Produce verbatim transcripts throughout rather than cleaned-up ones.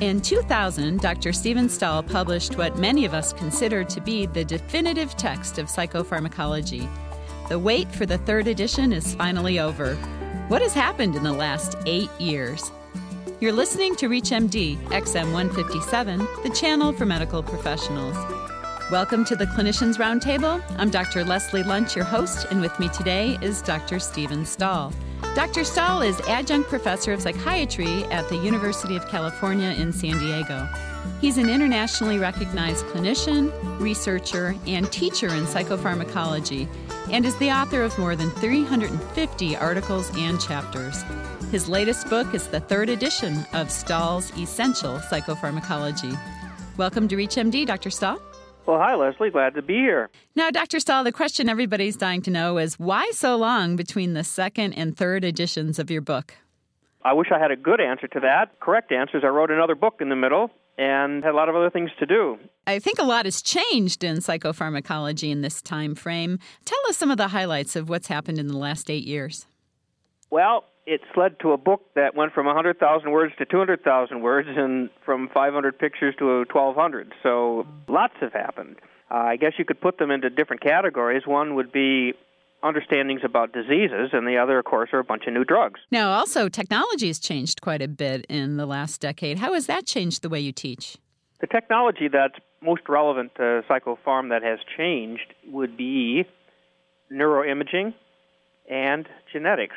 In two thousand, Doctor Steven Stahl published what many of us consider to be the definitive text of psychopharmacology. The wait for the third edition is finally over. What has happened in the last eight years? You're listening to ReachMD, X M one fifty-seven, the channel for medical professionals. Welcome to the Clinicians Roundtable. I'm Doctor Leslie Lunch, your host, and with me today is Doctor Steven Stahl. Doctor Stahl is adjunct professor of psychiatry at the University of California in San Diego. He's an internationally recognized clinician, researcher, and teacher in psychopharmacology, and is the author of more than three hundred fifty articles and chapters. His latest book is the third edition of Stahl's Essential Psychopharmacology. Welcome to ReachMD, Doctor Stahl. Well, hi, Leslie. Glad to be here. Now, Doctor Stahl, the question everybody's dying to know is why so long between the second and third editions of your book? I wish I had a good answer to that. Correct answer is I wrote another book in the middle and had a lot of other things to do. I think a lot has changed in psychopharmacology in this time frame. Tell us some of the highlights of what's happened in the last eight years. Well, it's led to a book that went from one hundred thousand words to two hundred thousand words and from five hundred pictures to twelve hundred. So lots have happened. Uh, I guess you could put them into different categories. One would be understandings about diseases, and the other, of course, are a bunch of new drugs. Now, also, technology has changed quite a bit in the last decade. How has that changed the way you teach? The technology that's most relevant to psychopharm that has changed would be neuroimaging and genetics.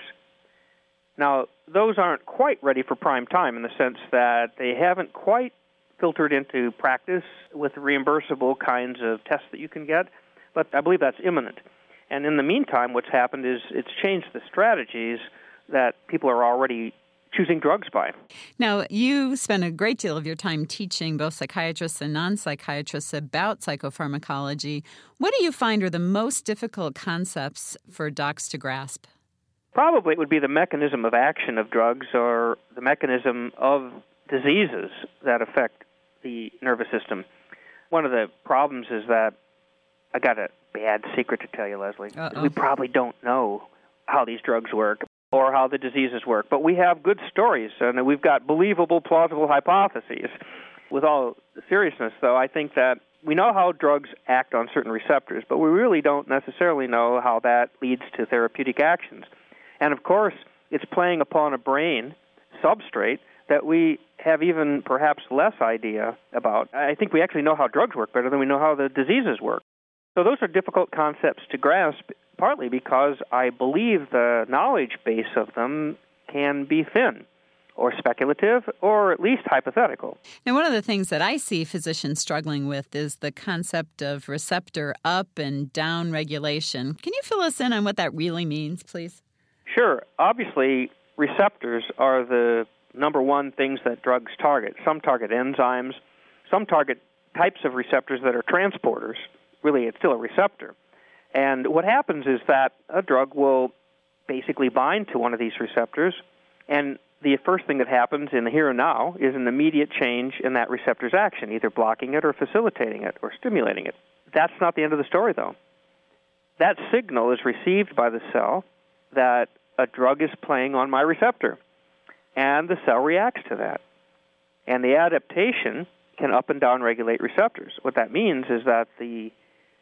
Now, those aren't quite ready for prime time in the sense that they haven't quite filtered into practice with reimbursable kinds of tests that you can get, but I believe that's imminent. And in the meantime, what's happened is it's changed the strategies that people are already choosing drugs by. Now, you spend a great deal of your time teaching both psychiatrists and non-psychiatrists about psychopharmacology. What do you find are the most difficult concepts for docs to grasp? Probably it would be the mechanism of action of drugs or the mechanism of diseases that affect the nervous system. One of the problems is that I got a bad secret to tell you, Leslie. Uh-oh. We probably don't know how these drugs work or how the diseases work, but we have good stories, and we've got believable, plausible hypotheses. With all seriousness, though, I think that we know how drugs act on certain receptors, but we really don't necessarily know how that leads to therapeutic actions. And, of course, it's playing upon a brain substrate that we have even perhaps less idea about. I think we actually know how drugs work better than we know how the diseases work. So those are difficult concepts to grasp, partly because I believe the knowledge base of them can be thin, or speculative, or at least hypothetical. Now, one of the things that I see physicians struggling with is the concept of receptor up and down regulation. Can you fill us in on what that really means, please? Sure. Obviously, receptors are the number one things that drugs target. Some target enzymes. Some target types of receptors that are transporters. Really, it's still a receptor. And what happens is that a drug will basically bind to one of these receptors, and the first thing that happens in the here and now is an immediate change in that receptor's action, either blocking it or facilitating it or stimulating it. That's not the end of the story, though. That signal is received by the cell that a drug is playing on my receptor, and the cell reacts to that. And the adaptation can up and down regulate receptors. What that means is that the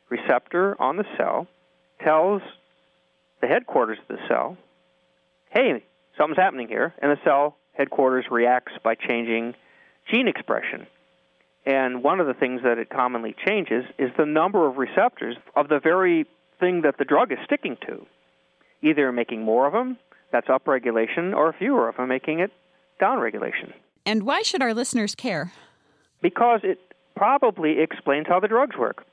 receptor on the cell tells the headquarters of the cell, hey, something's happening here, and the cell headquarters reacts by changing gene expression. And one of the things that it commonly changes is the number of receptors of the very thing that the drug is sticking to. Either making more of them, that's upregulation, or fewer of them, making it downregulation. And why should our listeners care? Because it probably explains how the drugs work.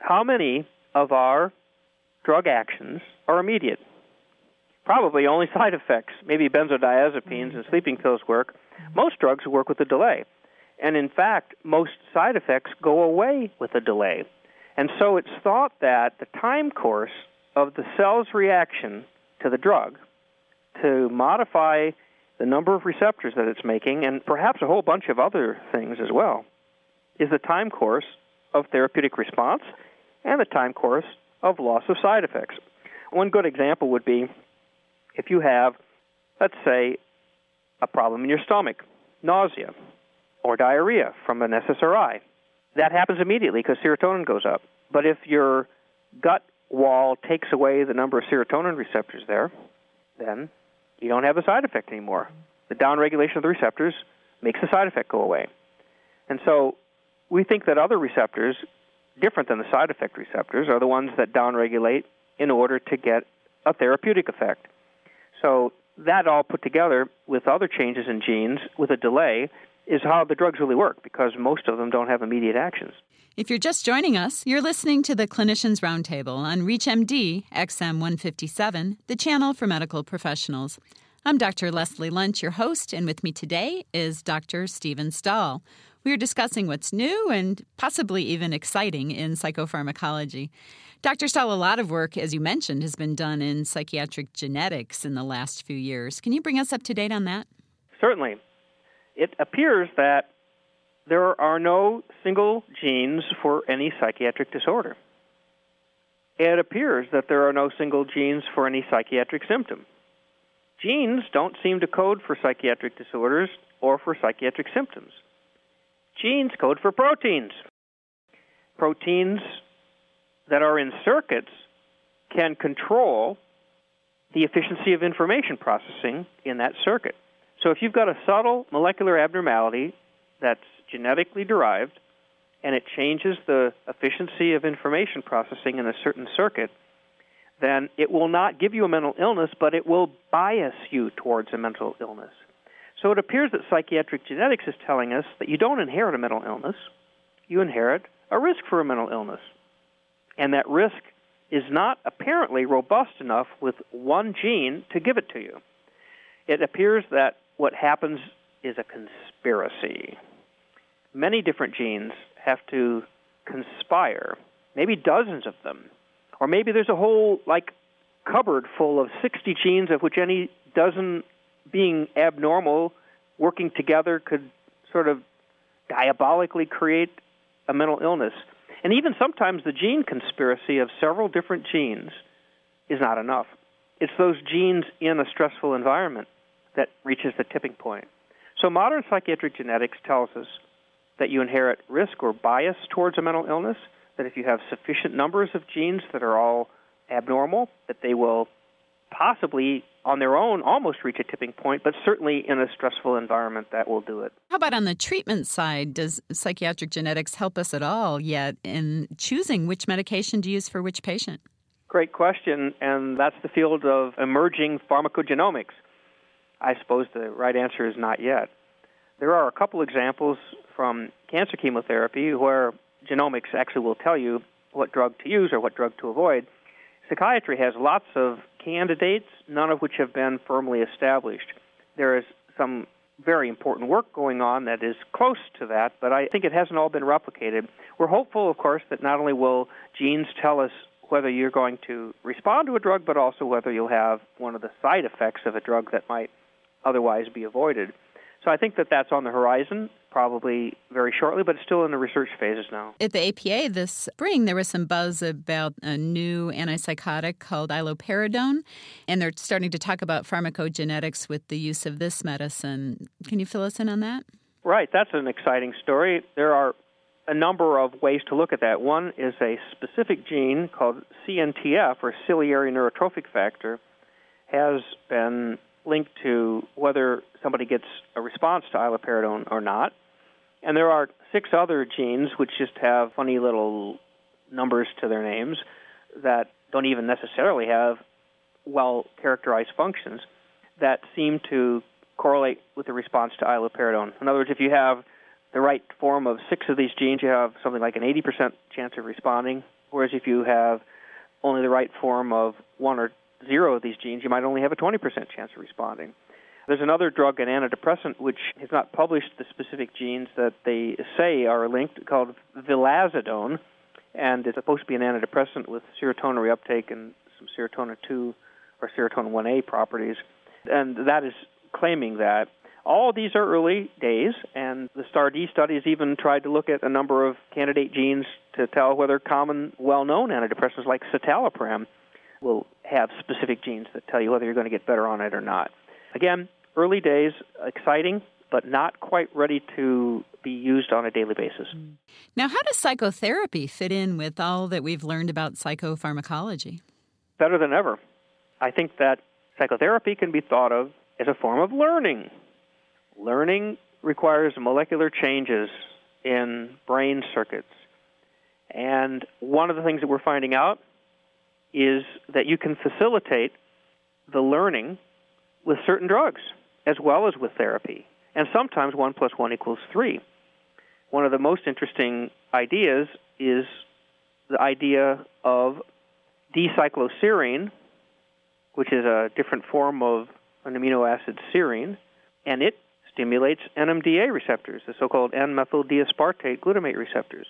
How many of our drug actions are immediate? Probably only side effects. Maybe benzodiazepines and sleeping pills work. Most drugs work with a delay. And in fact, most side effects go away with a delay. And so it's thought that the time course of the cell's reaction to the drug to modify the number of receptors that it's making, and perhaps a whole bunch of other things as well, is the time course of therapeutic response and the time course of loss of side effects. One good example would be if you have, let's say, a problem in your stomach, nausea, or diarrhea from an S S R I. That happens immediately because serotonin goes up. But if your gut wall takes away the number of serotonin receptors there, then you don't have the side effect anymore. The downregulation of the receptors makes the side effect go away. And so we think that other receptors, different than the side effect receptors, are the ones that downregulate in order to get a therapeutic effect. So that all put together with other changes in genes with a delay is how the drugs really work, because most of them don't have immediate actions. If you're just joining us, you're listening to the Clinicians Roundtable on ReachMD, X M one fifty-seven, the channel for medical professionals. I'm Doctor Leslie Lunch, your host, and with me today is Doctor Steven Stahl. We are discussing what's new and possibly even exciting in psychopharmacology. Doctor Stahl, a lot of work, as you mentioned, has been done in psychiatric genetics in the last few years. Can you bring us up to date on that? Certainly. It appears that there are no single genes for any psychiatric disorder. It appears that there are no single genes for any psychiatric symptom. Genes don't seem to code for psychiatric disorders or for psychiatric symptoms. Genes code for proteins. Proteins that are in circuits can control the efficiency of information processing in that circuit. So if you've got a subtle molecular abnormality that's genetically derived and it changes the efficiency of information processing in a certain circuit, then it will not give you a mental illness, but it will bias you towards a mental illness. So it appears that psychiatric genetics is telling us that you don't inherit a mental illness. You inherit a risk for a mental illness. And that risk is not apparently robust enough with one gene to give it to you. It appears that what happens is a conspiracy. Many different genes have to conspire, maybe dozens of them. Or maybe there's a whole like cupboard full of sixty genes, of which any dozen being abnormal, working together could sort of diabolically create a mental illness. And even sometimes the gene conspiracy of several different genes is not enough. It's those genes in a stressful environment that reaches the tipping point. So modern psychiatric genetics tells us that you inherit risk or bias towards a mental illness, that if you have sufficient numbers of genes that are all abnormal, that they will possibly on their own almost reach a tipping point, but certainly in a stressful environment that will do it. How about on the treatment side? Does psychiatric genetics help us at all yet in choosing which medication to use for which patient? Great question, and that's the field of emerging pharmacogenomics. I suppose the right answer is not yet. There are a couple examples from cancer chemotherapy where genomics actually will tell you what drug to use or what drug to avoid. Psychiatry has lots of candidates, none of which have been firmly established. There is some very important work going on that is close to that, but I think it hasn't all been replicated. We're hopeful, of course, that not only will genes tell us whether you're going to respond to a drug, but also whether you'll have one of the side effects of a drug that might otherwise be avoided. So I think that that's on the horizon, probably very shortly, but it's still in the research phases now. At the A P A this spring, there was some buzz about a new antipsychotic called iloperidone, and they're starting to talk about pharmacogenetics with the use of this medicine. Can you fill us in on that? Right. That's an exciting story. There are a number of ways to look at that. One is a specific gene called C N T F, or ciliary neurotrophic factor, has been linked to whether somebody gets a response to iloperidone or not. And there are six other genes which just have funny little numbers to their names that don't even necessarily have well-characterized functions that seem to correlate with the response to iloperidone. In other words, if you have the right form of six of these genes, you have something like an eighty percent chance of responding, whereas if you have only the right form of one or zero of these genes, you might only have a twenty percent chance of responding. There's another drug, an antidepressant, which has not published the specific genes that they say are linked, called vilazodone, and it's supposed to be an antidepressant with serotonin reuptake and some serotonin two or serotonin one A properties, and that is claiming that. All these are early days, and the STAR D studies even tried to look at a number of candidate genes to tell whether common, well-known antidepressants like citalopram will have specific genes that tell you whether you're going to get better on it or not. Again, early days, exciting, but not quite ready to be used on a daily basis. Now, how does psychotherapy fit in with all that we've learned about psychopharmacology? Better than ever. I think that psychotherapy can be thought of as a form of learning. Learning requires molecular changes in brain circuits. And one of the things that we're finding out is that you can facilitate the learning with certain drugs as well as with therapy. And sometimes one plus one equals three. One of the most interesting ideas is the idea of D-cycloserine, which is a different form of an amino acid serine, and it stimulates N M D A receptors, the so-called N-methyl-D-aspartate glutamate receptors.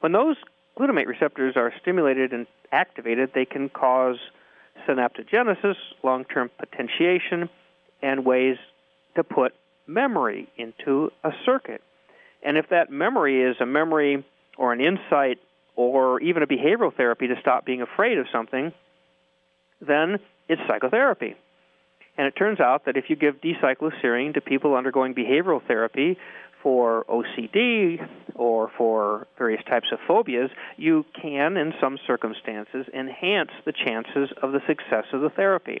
When those glutamate receptors are stimulated and activated, they can cause synaptogenesis, long-term potentiation, and ways to put memory into a circuit. And if that memory is a memory or an insight or even a behavioral therapy to stop being afraid of something, then it's psychotherapy. And it turns out that if you give D-cycloserine to people undergoing behavioral therapy for O C D or for various types of phobias, you can, in some circumstances, enhance the chances of the success of the therapy.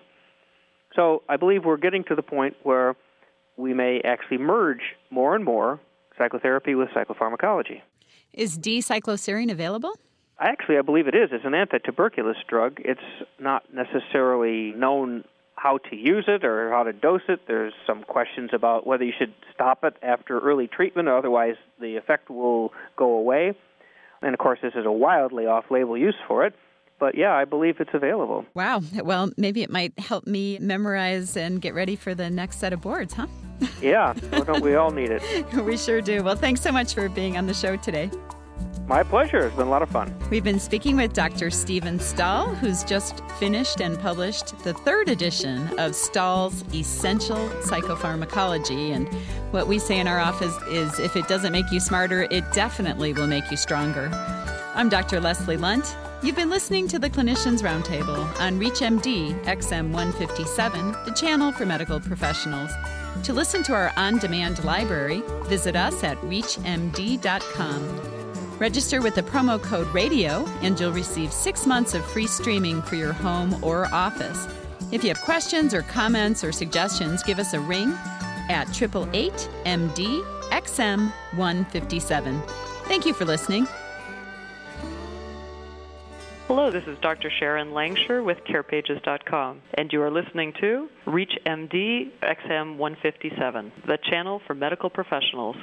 So I believe we're getting to the point where we may actually merge more and more psychotherapy with psychopharmacology. Is D-cycloserine available? Actually, I believe it is. It's an antituberculous drug. It's not necessarily known how to use it or how to dose it. There's some questions about whether you should stop it after early treatment, or otherwise the effect will go away. And, of course, this is a wildly off-label use for it. But, yeah, I believe it's available. Wow. Well, maybe it might help me memorize and get ready for the next set of boards, huh? Yeah. Well, don't we all need it? We sure do. Well, thanks so much for being on the show today. My pleasure. It's been a lot of fun. We've been speaking with Doctor Steven Stahl, who's just finished and published the third edition of Stahl's Essential Psychopharmacology. And what we say in our office is, if it doesn't make you smarter, it definitely will make you stronger. I'm Doctor Leslie Lundt. You've been listening to the Clinicians Roundtable on ReachMD X M one fifty-seven, the channel for medical professionals. To listen to our on-demand library, visit us at reach m d dot com. Register with the promo code RADIO, and you'll receive six months of free streaming for your home or office. If you have questions or comments or suggestions, give us a ring at eight eight eight M D X M one fifty-seven. Thank you for listening. Hello, this is Doctor Sharon Langshire with care pages dot com, and you are listening to ReachMD X M one fifty-seven, the channel for medical professionals.